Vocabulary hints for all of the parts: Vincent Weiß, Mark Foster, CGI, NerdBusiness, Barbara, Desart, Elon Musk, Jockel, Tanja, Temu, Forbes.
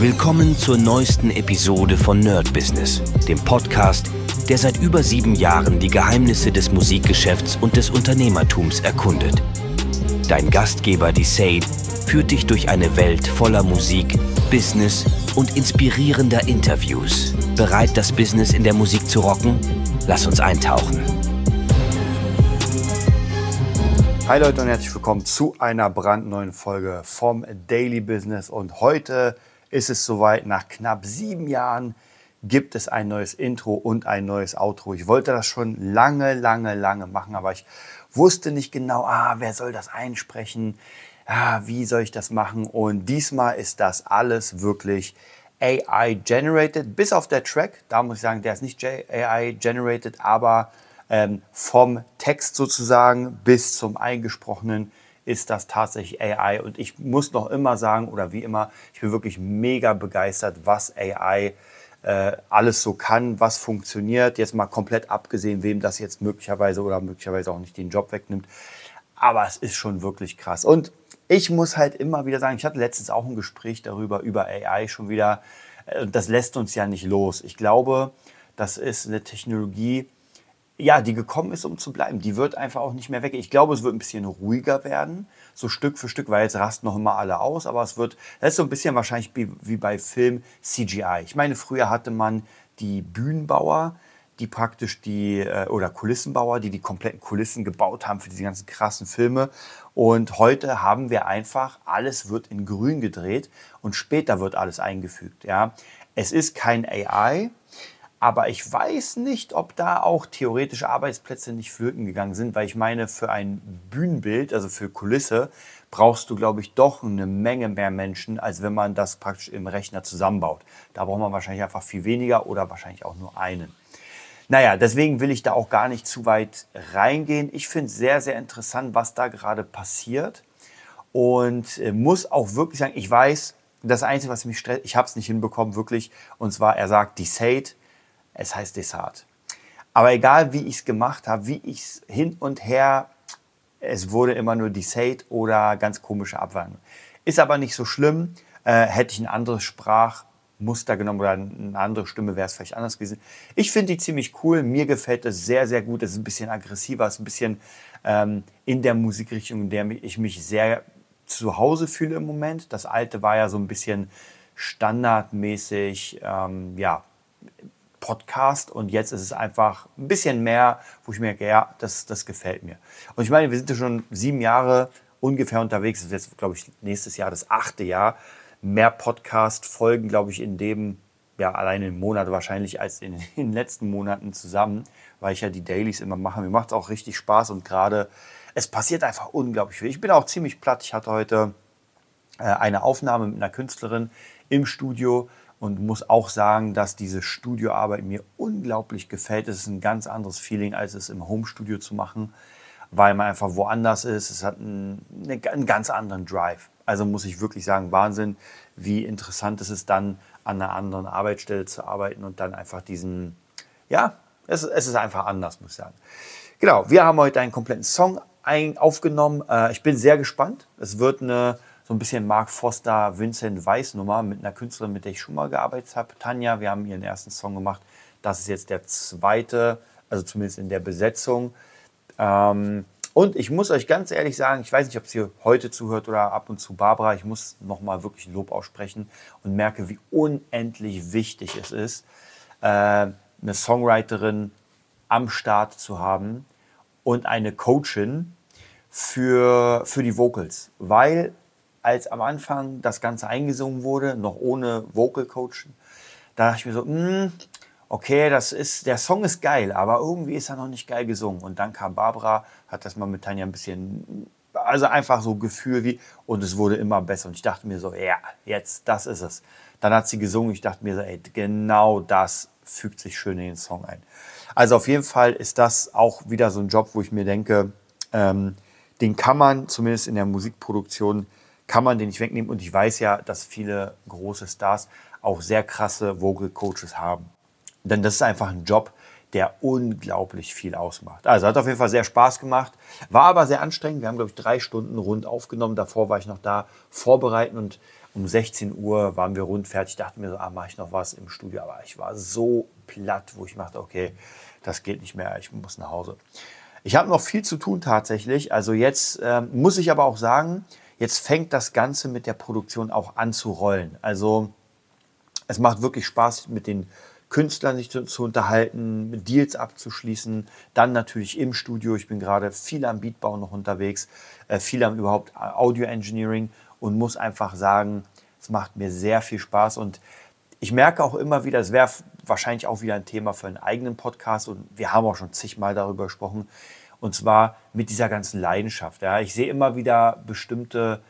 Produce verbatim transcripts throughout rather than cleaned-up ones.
Willkommen zur neuesten Episode von NerdBusiness, dem Podcast, der seit über sieben Jahren die Geheimnisse des Musikgeschäfts und des Unternehmertums erkundet. Dein Gastgeber Desart führt dich durch eine Welt voller Musik, Business und inspirierender Interviews. Bereit, das Business in der Musik zu rocken? Lass uns eintauchen. Hi Leute und herzlich willkommen zu einer brandneuen Folge vom Daily Business. Und heute ist es soweit, nach knapp sieben Jahren gibt es ein neues Intro und ein neues Outro. Ich wollte das schon lange, lange, lange machen, aber ich wusste nicht genau, ah, wer soll das einsprechen, ah, wie soll ich das machen. Und diesmal ist das alles wirklich A I-generated, bis auf der Track. Da muss ich sagen, der ist nicht A I-generated, aber ähm, vom Text sozusagen bis zum eingesprochenen ist das tatsächlich A I. Und ich muss noch immer sagen, oder wie immer, ich bin wirklich mega begeistert, was A I äh, alles so kann, was funktioniert. Jetzt mal komplett abgesehen, wem das jetzt möglicherweise oder möglicherweise auch nicht den Job wegnimmt. Aber es ist schon wirklich krass. Und ich muss halt immer wieder sagen, ich hatte letztens auch ein Gespräch darüber, über A I schon wieder. Und das lässt uns ja nicht los. Ich glaube, das ist eine Technologie, ja, die gekommen ist, um zu bleiben. Die wird einfach auch nicht mehr weg. Ich glaube, es wird ein bisschen ruhiger werden, so Stück für Stück, weil jetzt rasten noch immer alle aus, aber es wird, das ist so ein bisschen wahrscheinlich wie bei Film C G I. Ich meine, früher hatte man die Bühnenbauer, die praktisch die, oder Kulissenbauer, die die kompletten Kulissen gebaut haben für diese ganzen krassen Filme. Und heute haben wir einfach, alles wird in grün gedreht und später wird alles eingefügt. Ja, es ist kein A I, aber ich weiß nicht, ob da auch theoretische Arbeitsplätze nicht flöten gegangen sind, weil ich meine, für ein Bühnenbild, also für Kulisse, brauchst du, glaube ich, doch eine Menge mehr Menschen, als wenn man das praktisch im Rechner zusammenbaut. Da braucht man wahrscheinlich einfach viel weniger oder wahrscheinlich auch nur einen. Naja, deswegen will ich da auch gar nicht zu weit reingehen. Ich finde es sehr, sehr interessant, was da gerade passiert und muss auch wirklich sagen, ich weiß, das Einzige, was mich stresst, ich habe es nicht hinbekommen, wirklich, und zwar, er sagt Desart, es heißt Desart. Aber egal, wie ich es gemacht habe, wie ich es hin und her, es wurde immer nur Desart oder ganz komische Abwandlung. Ist aber nicht so schlimm. Äh, hätte ich ein anderes Sprachmuster genommen oder eine andere Stimme, wäre es vielleicht anders gewesen. Ich finde die ziemlich cool. Mir gefällt es sehr, sehr gut. Es ist ein bisschen aggressiver, es ist ein bisschen ähm, in der Musikrichtung, in der ich mich sehr zu Hause fühle im Moment. Das alte war ja so ein bisschen standardmäßig, ähm, ja, Podcast, und jetzt ist es einfach ein bisschen mehr, wo ich mir denke, ja, das, das gefällt mir. Und ich meine, wir sind ja schon sieben Jahre ungefähr unterwegs, das ist jetzt, glaube ich, nächstes Jahr das achte Jahr, mehr Podcast-Folgen, glaube ich, in dem, ja, alleine im Monat wahrscheinlich, als in den letzten Monaten zusammen, weil ich ja die Dailies immer mache. Mir macht es auch richtig Spaß und gerade, es passiert einfach unglaublich viel. Ich bin auch ziemlich platt, ich hatte heute äh, eine Aufnahme mit einer Künstlerin im Studio, und muss auch sagen, dass diese Studioarbeit mir unglaublich gefällt. Es ist ein ganz anderes Feeling, als es im Home-Studio zu machen, weil man einfach woanders ist. Es hat einen, einen ganz anderen Drive. Also muss ich wirklich sagen, Wahnsinn, wie interessant es ist, dann an einer anderen Arbeitsstelle zu arbeiten und dann einfach diesen, ja, es, es ist einfach anders, muss ich sagen. Genau, wir haben heute einen kompletten Song ein, aufgenommen. Äh, ich bin sehr gespannt. Es wird eine... so ein bisschen Mark Foster, Vincent Weiß Nummer mit einer Künstlerin, mit der ich schon mal gearbeitet habe, Tanja. Wir haben ihren ersten Song gemacht. Das ist jetzt der zweite, also zumindest in der Besetzung. Und ich muss euch ganz ehrlich sagen, ich weiß nicht, ob es hier heute zuhört oder ab und zu Barbara, ich muss nochmal wirklich Lob aussprechen und merke, wie unendlich wichtig es ist, eine Songwriterin am Start zu haben und eine Coachin für, für die Vocals, weil als am Anfang das Ganze eingesungen wurde, noch ohne Vocal Coaching, da dachte ich mir so, mh, okay, das ist, der Song ist geil, aber irgendwie ist er noch nicht geil gesungen. Und dann kam Barbara, hat das mal mit Tanja ein bisschen, also einfach so Gefühl wie, und es wurde immer besser. Und ich dachte mir so, ja, jetzt, das ist es. Dann hat sie gesungen, ich dachte mir so, ey, genau das fügt sich schön in den Song ein. Also auf jeden Fall ist das auch wieder so ein Job, wo ich mir denke, ähm, den kann man zumindest in der Musikproduktion, kann man den nicht wegnehmen. Und ich weiß ja, dass viele große Stars auch sehr krasse Vocal Coaches haben. Denn das ist einfach ein Job, der unglaublich viel ausmacht. Also hat auf jeden Fall sehr Spaß gemacht, war aber sehr anstrengend. Wir haben, glaube ich, drei Stunden rund aufgenommen. Davor war ich noch da vorbereiten und Um sechzehn Uhr waren wir rund fertig, dachte mir so, ah, mache ich noch was im Studio. Aber ich war so platt, wo ich dachte, okay, das geht nicht mehr, ich muss nach Hause. Ich habe noch viel zu tun tatsächlich. Also jetzt äh, muss ich aber auch sagen, jetzt fängt das Ganze mit der Produktion auch an zu rollen. Also es macht wirklich Spaß, mit den Künstlern sich zu, zu unterhalten, Deals abzuschließen, dann natürlich im Studio. Ich bin gerade viel am Beatbau noch unterwegs, äh, viel am überhaupt Audio Engineering und muss einfach sagen, es macht mir sehr viel Spaß. Und ich merke auch immer wieder, es wäre wahrscheinlich auch wieder ein Thema für einen eigenen Podcast und wir haben auch schon zigmal darüber gesprochen, und zwar mit dieser ganzen Leidenschaft. Ja. Ich sehe immer wieder bestimmte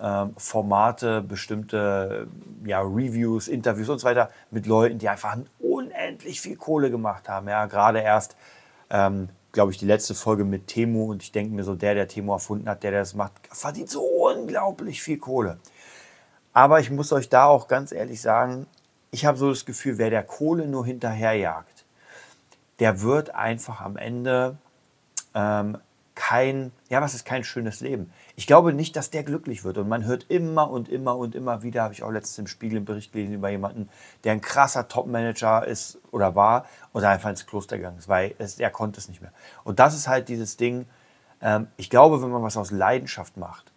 ähm, Formate, bestimmte ja, Reviews, Interviews und so weiter mit Leuten, die einfach unendlich viel Kohle gemacht haben. Ja. Gerade erst, ähm, glaube ich, die letzte Folge mit Temu, und ich denke mir so, der, der Temu erfunden hat, der, der das macht, verdient so unglaublich viel Kohle. Aber ich muss euch da auch ganz ehrlich sagen, ich habe so das Gefühl, wer der Kohle nur hinterherjagt, der wird einfach am Ende ähm, kein, ja, was ist kein schönes Leben. Ich glaube nicht, dass der glücklich wird. Und man hört immer und immer und immer wieder, habe ich auch letztens im Spiegel einen Bericht gelesen über jemanden, der ein krasser Top-Manager ist oder war oder einfach ins Kloster gegangen ist, weil es, er konnte es nicht mehr. Und das ist halt dieses Ding, ähm, ich glaube, wenn man was aus Leidenschaft macht,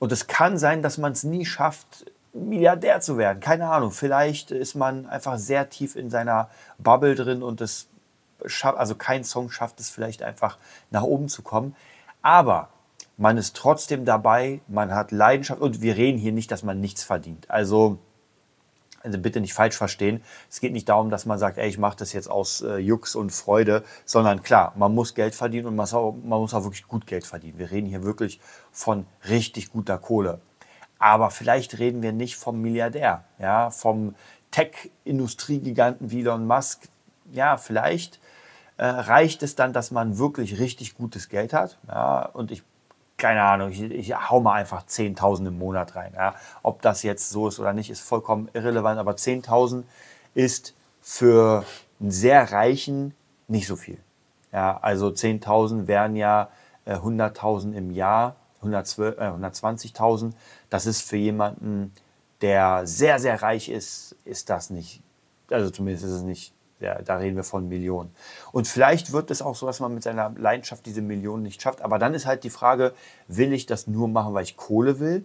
und es kann sein, dass man es nie schafft, Milliardär zu werden. Keine Ahnung, vielleicht ist man einfach sehr tief in seiner Bubble drin und es schafft, also kein Song schafft es vielleicht einfach nach oben zu kommen. Aber man ist trotzdem dabei, man hat Leidenschaft, und wir reden hier nicht, dass man nichts verdient. Also, also bitte nicht falsch verstehen. Es geht nicht darum, dass man sagt, ey, ich mache das jetzt aus äh, Jux und Freude, sondern klar, man muss Geld verdienen und man muss, auch, man muss auch wirklich gut Geld verdienen. Wir reden hier wirklich von richtig guter Kohle. Aber vielleicht reden wir nicht vom Milliardär, ja, vom Tech-Industriegiganten wie Elon Musk. Ja, vielleicht äh, reicht es dann, dass man wirklich richtig gutes Geld hat. Ja, und ich, keine Ahnung, ich, ich hau mal einfach zehntausend im Monat rein. Ja. Ob das jetzt so ist oder nicht, ist vollkommen irrelevant. Aber zehntausend ist für einen sehr Reichen nicht so viel. Ja, also zehntausend wären ja äh, hunderttausend im Jahr, hundertzwölf, äh, hundertzwanzigtausend. Das ist für jemanden, der sehr, sehr reich ist, ist das nicht. Also zumindest ist es nicht, ja, da reden wir von Millionen. Und vielleicht wird es auch so, dass man mit seiner Leidenschaft diese Millionen nicht schafft. Aber dann ist halt die Frage, will ich das nur machen, weil ich Kohle will?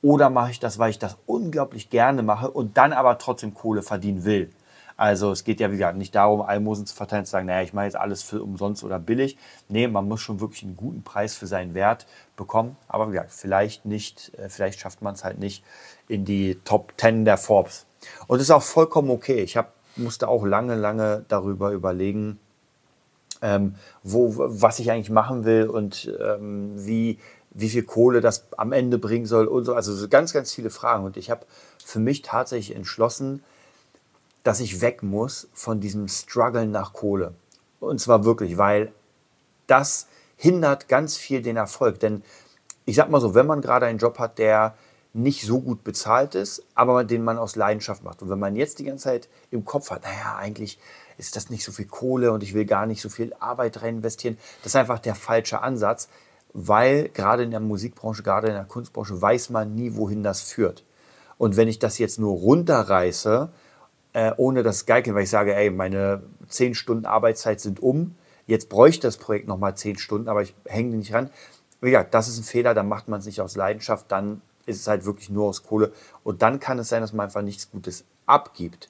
Oder mache ich das, weil ich das unglaublich gerne mache und dann aber trotzdem Kohle verdienen will? Also es geht ja, wie gesagt, nicht darum, Almosen zu verteilen und zu sagen, naja, ich mache jetzt alles für umsonst oder billig. Nee, man muss schon wirklich einen guten Preis für seinen Wert bekommen. Aber wie gesagt, vielleicht nicht, vielleicht schafft man es halt nicht in die Top zehn der Forbes. Und das ist auch vollkommen okay. Ich hab, musste auch lange, lange darüber überlegen, ähm, wo, was ich eigentlich machen will und ähm, wie, wie viel Kohle das am Ende bringen soll und so. Also ganz, ganz viele Fragen. Und ich habe für mich tatsächlich entschlossen, dass ich weg muss von diesem Struggeln nach Kohle. Und zwar wirklich, weil das hindert ganz viel den Erfolg. Denn ich sag mal so, wenn man gerade einen Job hat, der nicht so gut bezahlt ist, aber den man aus Leidenschaft macht. Und wenn man jetzt die ganze Zeit im Kopf hat, naja, eigentlich ist das nicht so viel Kohle und ich will gar nicht so viel Arbeit rein investieren, das ist einfach der falsche Ansatz, weil gerade in der Musikbranche, gerade in der Kunstbranche weiß man nie, wohin das führt. Und wenn ich das jetzt nur runterreiße, Äh, ohne das Geigen, weil ich sage, ey, meine zehn Stunden Arbeitszeit sind um, jetzt bräuchte das Projekt nochmal zehn Stunden, aber ich hänge nicht ran. Wie gesagt, das ist ein Fehler, dann macht man es nicht aus Leidenschaft, dann ist es halt wirklich nur aus Kohle und dann kann es sein, dass man einfach nichts Gutes abgibt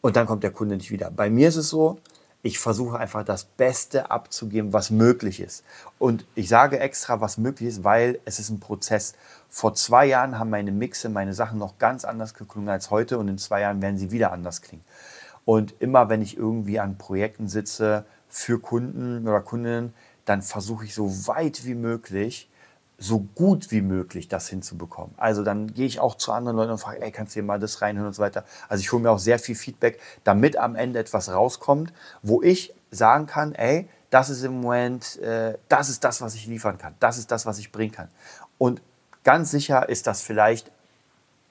und dann kommt der Kunde nicht wieder. Bei mir ist es so, ich versuche einfach das Beste abzugeben, was möglich ist. Und ich sage extra, was möglich ist, weil es ist ein Prozess. Vor zwei Jahren haben meine Mixe, meine Sachen noch ganz anders geklungen als heute und in zwei Jahren werden sie wieder anders klingen. Und immer, wenn ich irgendwie an Projekten sitze für Kunden oder Kundinnen, dann versuche ich so weit wie möglich, so gut wie möglich das hinzubekommen. Also dann gehe ich auch zu anderen Leuten und frage, ey, kannst du dir mal das reinhören und so weiter. Also ich hole mir auch sehr viel Feedback, damit am Ende etwas rauskommt, wo ich sagen kann, ey, das ist im Moment, äh, das ist das, was ich liefern kann. Das ist das, was ich bringen kann. Und ganz sicher ist das vielleicht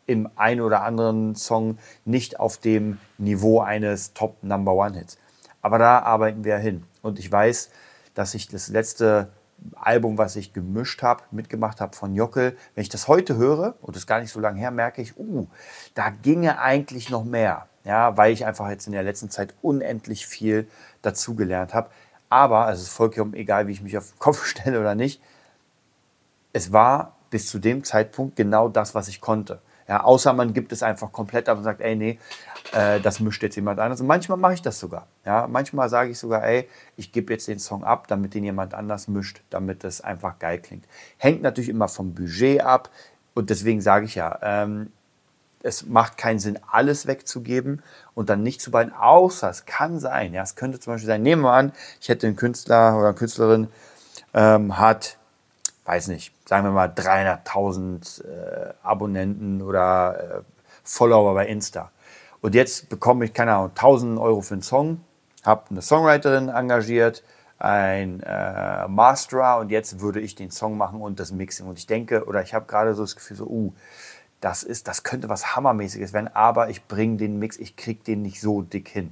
im einen oder anderen Song nicht auf dem Niveau eines Top-Number-One-Hits. Aber da arbeiten wir hin. Und ich weiß, dass ich das letzte Album, was ich gemischt habe, mitgemacht habe von Jockel, wenn ich das heute höre, und das ist gar nicht so lange her, merke ich, uh, da ginge eigentlich noch mehr. Ja, weil ich einfach jetzt in der letzten Zeit unendlich viel dazugelernt habe. Aber, also es ist vollkommen egal, wie ich mich auf den Kopf stelle oder nicht, es war bis zu dem Zeitpunkt genau das, was ich konnte. Ja, außer man gibt es einfach komplett ab und sagt, ey, nee, äh, das mischt jetzt jemand anders. Und manchmal mache ich das sogar. Ja, manchmal sage ich sogar, ey, ich gebe jetzt den Song ab, damit den jemand anders mischt, damit das einfach geil klingt. Hängt natürlich immer vom Budget ab. Und deswegen sage ich ja, ähm, es macht keinen Sinn, alles wegzugeben und dann nicht zu beiden. Außer es kann sein, ja, es könnte zum Beispiel sein, nehmen wir an, ich hätte einen Künstler oder eine Künstlerin, ähm, hat, weiß nicht, sagen wir mal dreihunderttausend äh, Abonnenten oder äh, Follower bei Insta. Und jetzt bekomme ich, keine Ahnung, tausend Euro für einen Song, habe eine Songwriterin engagiert, ein äh, Masterer, und jetzt würde ich den Song machen und das Mixing. Und ich denke, oder ich habe gerade so das Gefühl, so, uh, das ist, das könnte was Hammermäßiges werden, aber ich bringe den Mix, ich kriege den nicht so dick hin.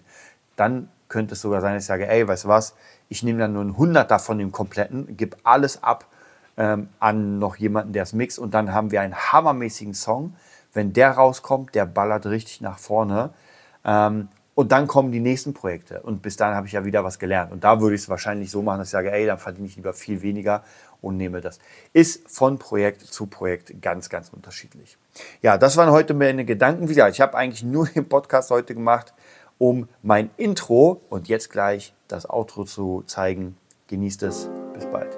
Dann könnte es sogar sein, dass ich sage, ey, weißt du was, ich nehme dann nur ein Hunderter von dem Kompletten, gebe alles ab ähm, an noch jemanden, der es mixt, und dann haben wir einen hammermäßigen Song. Wenn der rauskommt, der ballert richtig nach vorne, ähm, und dann kommen die nächsten Projekte und bis dahin habe ich ja wieder was gelernt. Und da würde ich es wahrscheinlich so machen, dass ich sage, ey, dann verdiene ich lieber viel weniger und nehme das. Ist von Projekt zu Projekt ganz, ganz unterschiedlich. Ja, das waren heute meine Gedanken wieder. Ich habe eigentlich nur den Podcast heute gemacht, um mein Intro und jetzt gleich das Outro zu zeigen. Genießt es. Bis bald.